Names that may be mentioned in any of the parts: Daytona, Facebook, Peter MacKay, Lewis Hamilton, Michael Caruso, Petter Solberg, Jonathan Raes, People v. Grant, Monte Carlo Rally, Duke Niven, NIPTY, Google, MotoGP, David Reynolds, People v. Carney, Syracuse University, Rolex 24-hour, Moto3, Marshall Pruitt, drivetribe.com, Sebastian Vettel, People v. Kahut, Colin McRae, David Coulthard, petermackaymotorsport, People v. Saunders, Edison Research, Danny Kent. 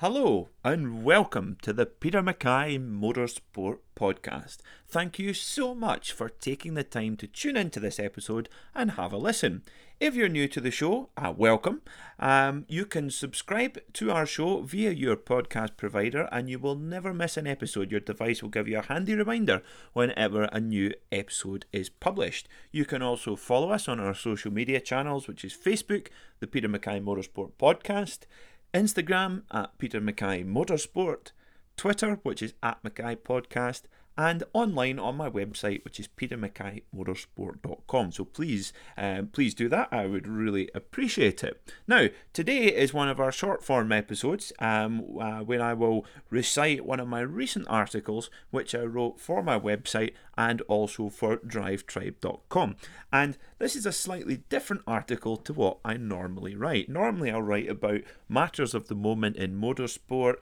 Hello and welcome to the Peter MacKay Motorsport Podcast. Thank you so much for taking the time to tune into this episode and have a listen. If you're new to the show, welcome. You can subscribe to our show via your podcast provider and you will never miss an episode. Your device will give you a handy reminder whenever a new episode is published. You can also follow us on our social media channels, which is Facebook, the Peter MacKay Motorsport Podcast, Instagram at Peter MacKay Motorsport, Twitter, which is at MacKay Podcast, and online on my website, which is petermackaymotorsport.com. So please do that. I would really appreciate it. Now, today is one of our short form episodes when I will recite one of my recent articles, which I wrote for my website and also for drivetribe.com. And this is a slightly different article to what I normally write. Normally, I'll write about matters of the moment in motorsport,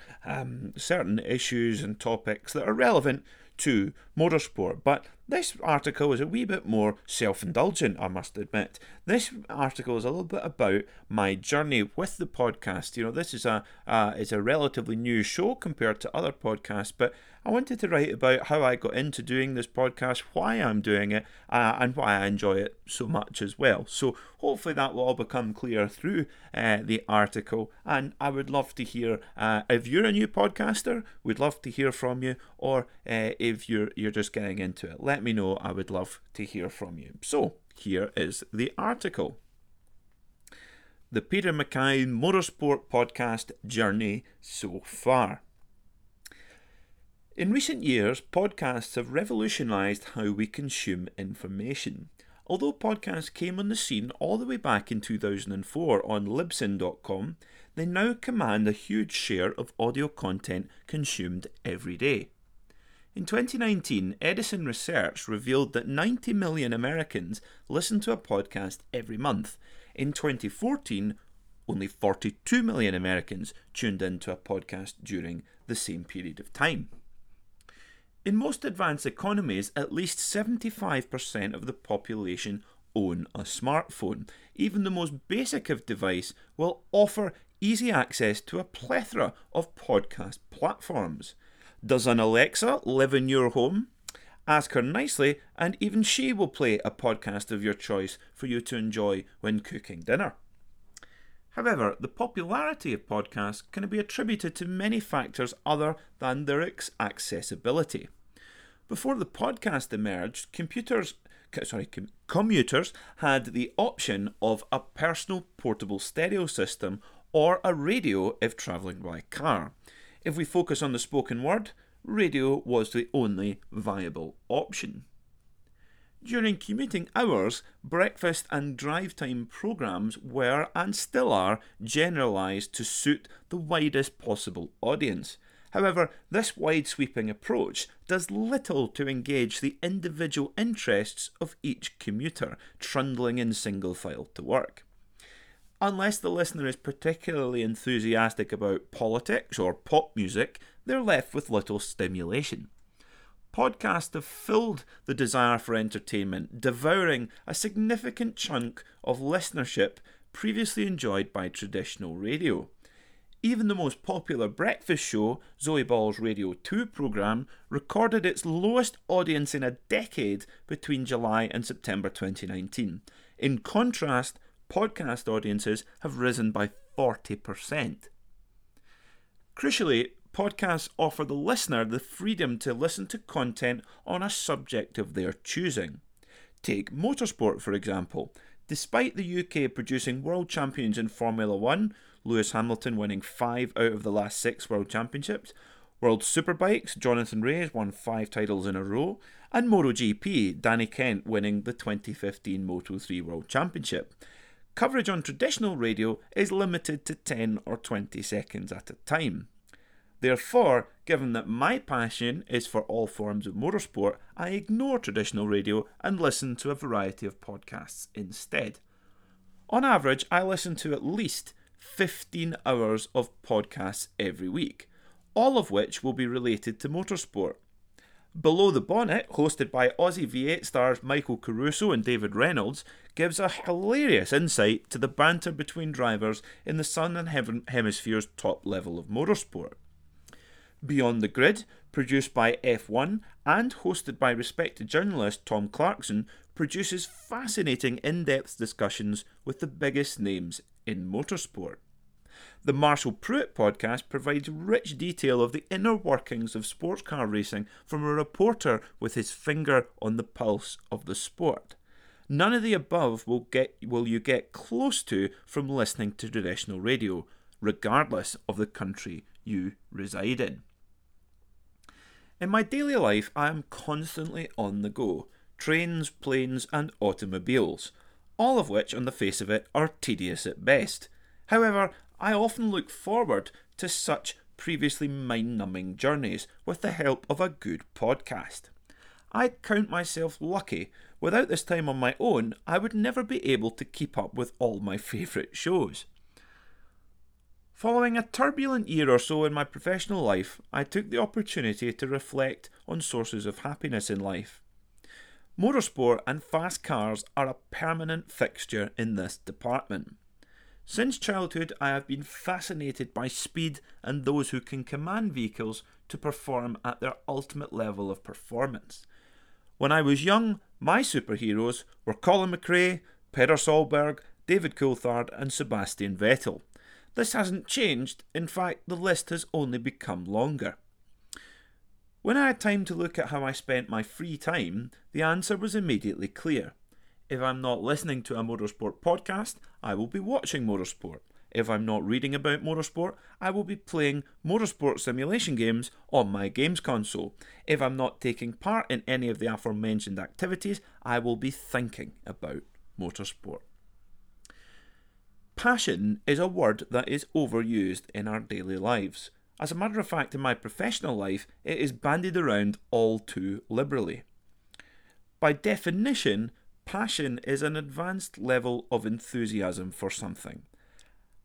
certain issues and topics that are relevant to motorsport, but this article is a wee bit more self-indulgent, I must admit. This article is a little bit about my journey with the podcast. You know, this is a relatively new show compared to other podcasts, but I wanted to write about how I got into doing this podcast, why I'm doing it, and why I enjoy it so much as well. So hopefully that will all become clear through the article, and I would love to hear, if you're a new podcaster, we'd love to hear from you, or if you're just getting into it. Let me know. I would love to hear from you. So here is the article. The Peter MacKay Motorsport Podcast Journey So Far. In recent years, podcasts have revolutionised how we consume information. Although podcasts came on the scene all the way back in 2004 on Libsyn.com, they now command a huge share of audio content consumed every day. In 2019, Edison Research revealed that 90 million Americans listen to a podcast every month. In 2014, only 42 million Americans tuned into a podcast during the same period of time. In most advanced economies, at least 75% of the population own a smartphone. Even the most basic of device will offer easy access to a plethora of podcast platforms. Does an Alexa live in your home? Ask her nicely, and even she will play a podcast of your choice for you to enjoy when cooking dinner. However, the popularity of podcasts can be attributed to many factors other than their accessibility. Before the podcast emerged, commuters had the option of a personal portable stereo system or a radio if travelling by car. If we focus on the spoken word, radio was the only viable option. During commuting hours, breakfast and drive time programs were and still are generalised to suit the widest possible audience. However, this wide-sweeping approach does little to engage the individual interests of each commuter trundling in single file to work. Unless the listener is particularly enthusiastic about politics or pop music, they're left with little stimulation. Podcasts have filled the desire for entertainment, devouring a significant chunk of listenership previously enjoyed by traditional radio. Even the most popular breakfast show, Zoe Ball's Radio 2 programme, recorded its lowest audience in a decade between July and September 2019. In contrast, podcast audiences have risen by 40%. Crucially, podcasts offer the listener the freedom to listen to content on a subject of their choosing. Take motorsport, for example. Despite the UK producing world champions in Formula 1, Lewis Hamilton winning 5 out of the last 6 world championships, World Superbikes, Jonathan Raes won 5 titles in a row, and MotoGP, Danny Kent winning the 2015 Moto3 World Championship. Coverage on traditional radio is limited to 10 or 20 seconds at a time. Therefore, given that my passion is for all forms of motorsport, I ignore traditional radio and listen to a variety of podcasts instead. On average, I listen to at least 15 hours of podcasts every week, all of which will be related to motorsport. Below the Bonnet, hosted by Aussie V8 stars Michael Caruso and David Reynolds, gives a hilarious insight to the banter between drivers in the Sun and Hemisphere's top level of motorsport. Beyond the Grid, produced by F1 and hosted by respected journalist Tom Clarkson, produces fascinating in-depth discussions with the biggest names in motorsport. The Marshall Pruitt podcast provides rich detail of the inner workings of sports car racing from a reporter with his finger on the pulse of the sport. None of the above will you get close to from listening to traditional radio, regardless of the country you reside in. In my daily life, I am constantly on the go. Trains, planes and automobiles, all of which on the face of it are tedious at best. However, I often look forward to such previously mind-numbing journeys with the help of a good podcast. I count myself lucky. Without this time on my own, I would never be able to keep up with all my favourite shows. Following a turbulent year or so in my professional life, I took the opportunity to reflect on sources of happiness in life. Motorsport and fast cars are a permanent fixture in this department. Since childhood, I have been fascinated by speed and those who can command vehicles to perform at their ultimate level of performance. When I was young, my superheroes were Colin McRae, Petter Solberg, David Coulthard and Sebastian Vettel. This hasn't changed, in fact the list has only become longer. When I had time to look at how I spent my free time, the answer was immediately clear. If I'm not listening to a motorsport podcast, I will be watching motorsport. If I'm not reading about motorsport, I will be playing motorsport simulation games on my games console. If I'm not taking part in any of the aforementioned activities, I will be thinking about motorsport. Passion is a word that is overused in our daily lives. As a matter of fact, in my professional life, it is bandied around all too liberally. By definition, passion is an advanced level of enthusiasm for something.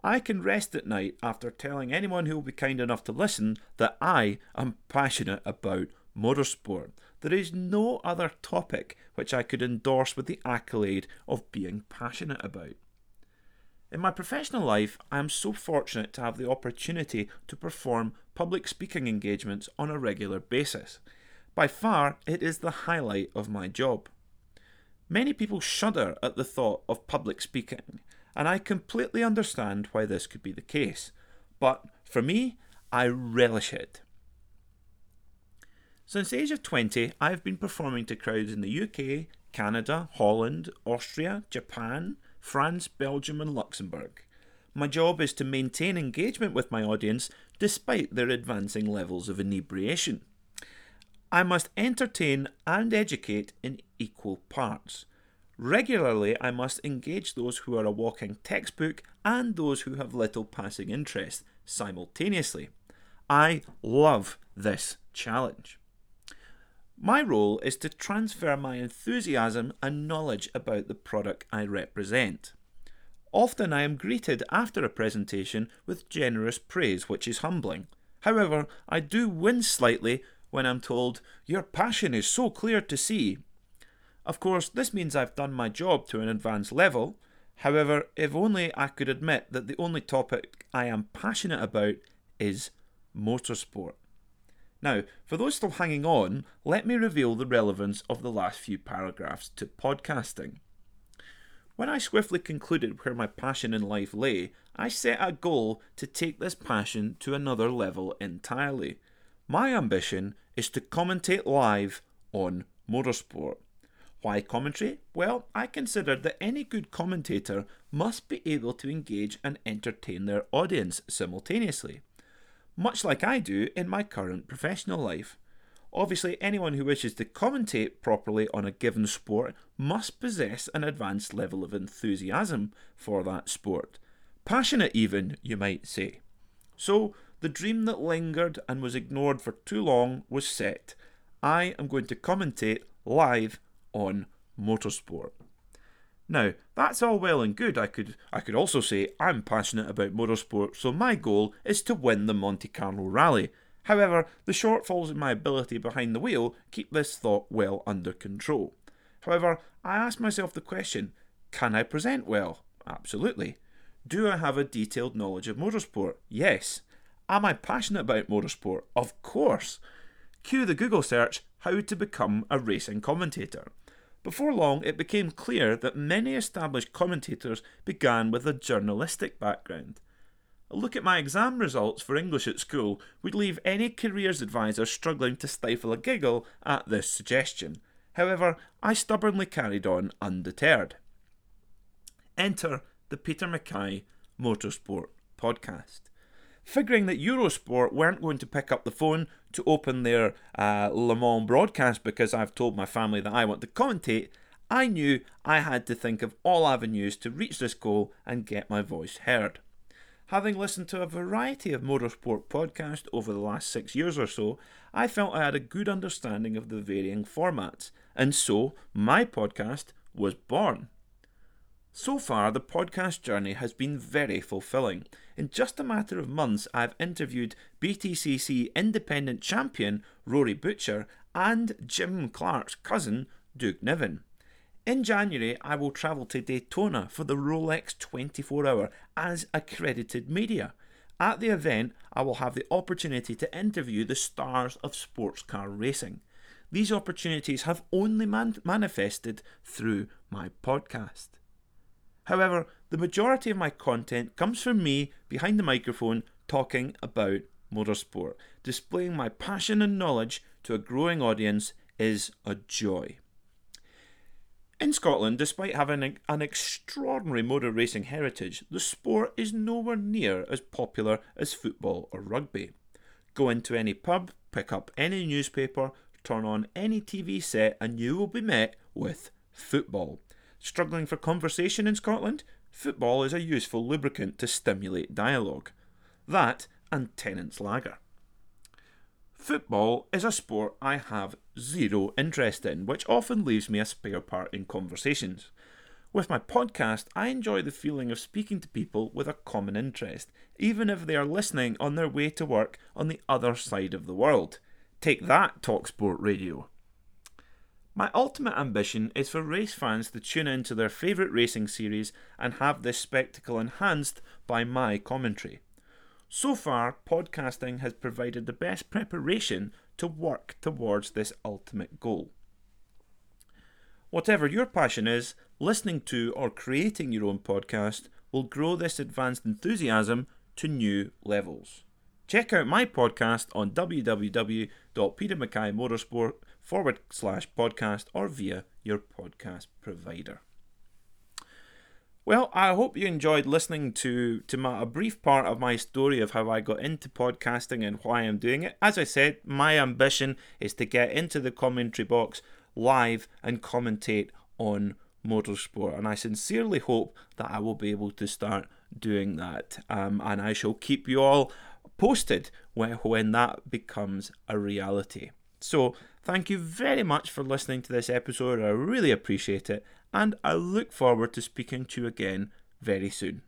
I can rest at night after telling anyone who will be kind enough to listen that I am passionate about motorsport. There is no other topic which I could endorse with the accolade of being passionate about. In my professional life, I am so fortunate to have the opportunity to perform public speaking engagements on a regular basis. By far, it is the highlight of my job. Many people shudder at the thought of public speaking, and I completely understand why this could be the case. But for me, I relish it. Since the age of 20, I have been performing to crowds in the UK, Canada, Holland, Austria, Japan, France, Belgium and Luxembourg. My job is to maintain engagement with my audience despite their advancing levels of inebriation. I must entertain and educate in equal parts. Regularly, I must engage those who are a walking textbook and those who have little passing interest simultaneously. I love this challenge. My role is to transfer my enthusiasm and knowledge about the product I represent. Often I am greeted after a presentation with generous praise, which is humbling. However, I do wince slightly when I'm told, "Your passion is so clear to see." Of course, this means I've done my job to an advanced level. However, if only I could admit that the only topic I am passionate about is motorsport. Now, for those still hanging on, let me reveal the relevance of the last few paragraphs to podcasting. When I swiftly concluded where my passion in life lay, I set a goal to take this passion to another level entirely. My ambition is to commentate live on motorsport. Why commentary? Well, I considered that any good commentator must be able to engage and entertain their audience simultaneously, much like I do in my current professional life. Obviously, anyone who wishes to commentate properly on a given sport must possess an advanced level of enthusiasm for that sport. Passionate even, you might say. So, the dream that lingered and was ignored for too long was set. I am going to commentate live on motorsport. Now, that's all well and good. I could also say I'm passionate about motorsport, so my goal is to win the Monte Carlo Rally. However, the shortfalls in my ability behind the wheel keep this thought well under control. However, I ask myself the question, can I present well? Absolutely. Do I have a detailed knowledge of motorsport? Yes. Am I passionate about motorsport? Of course. Cue the Google search, how to become a racing commentator. Before long, it became clear that many established commentators began with a journalistic background. A look at my exam results for English at school would leave any careers advisor struggling to stifle a giggle at this suggestion. However, I stubbornly carried on undeterred. Enter the Peter MacKay Motorsport Podcast. Figuring that Eurosport weren't going to pick up the phone to open their Le Mans broadcast because I've told my family that I want to commentate, I knew I had to think of all avenues to reach this goal and get my voice heard. Having listened to a variety of motorsport podcasts over the last 6 years or so, I felt I had a good understanding of the varying formats, and so my podcast was born. So far, the podcast journey has been very fulfilling. In just a matter of months, I've interviewed BTCC independent champion Rory Butcher and Jim Clark's cousin Duke Niven. In January, I will travel to Daytona for the Rolex 24-hour as accredited media. At the event, I will have the opportunity to interview the stars of sports car racing. These opportunities have only manifested through my podcast. However, the majority of my content comes from me behind the microphone talking about motorsport. Displaying my passion and knowledge to a growing audience is a joy. In Scotland, despite having an extraordinary motor racing heritage, the sport is nowhere near as popular as football or rugby. Go into any pub, pick up any newspaper, turn on any TV set, and you will be met with football. Struggling for conversation in Scotland? Football is a useful lubricant to stimulate dialogue. That and Tennent's lager. Football is a sport I have zero interest in, which often leaves me a spare part in conversations. With my podcast, I enjoy the feeling of speaking to people with a common interest, even if they are listening on their way to work on the other side of the world. Take that, Talk Sport Radio. My ultimate ambition is for race fans to tune into their favourite racing series and have this spectacle enhanced by my commentary. So far, podcasting has provided the best preparation to work towards this ultimate goal. Whatever your passion is, listening to or creating your own podcast will grow this advanced enthusiasm to new levels. Check out my podcast on www.petermackaymotorsport.com/podcast or via your podcast provider. Well, I hope you enjoyed listening to a brief part of my story of how I got into podcasting and why I'm doing it. As I said, my ambition is to get into the commentary box live and commentate on motorsport, and I sincerely hope that I will be able to start doing that, and I shall keep you all posted when that becomes a reality. So, thank you very much for listening to this episode. I really appreciate it, and I look forward to speaking to you again very soon.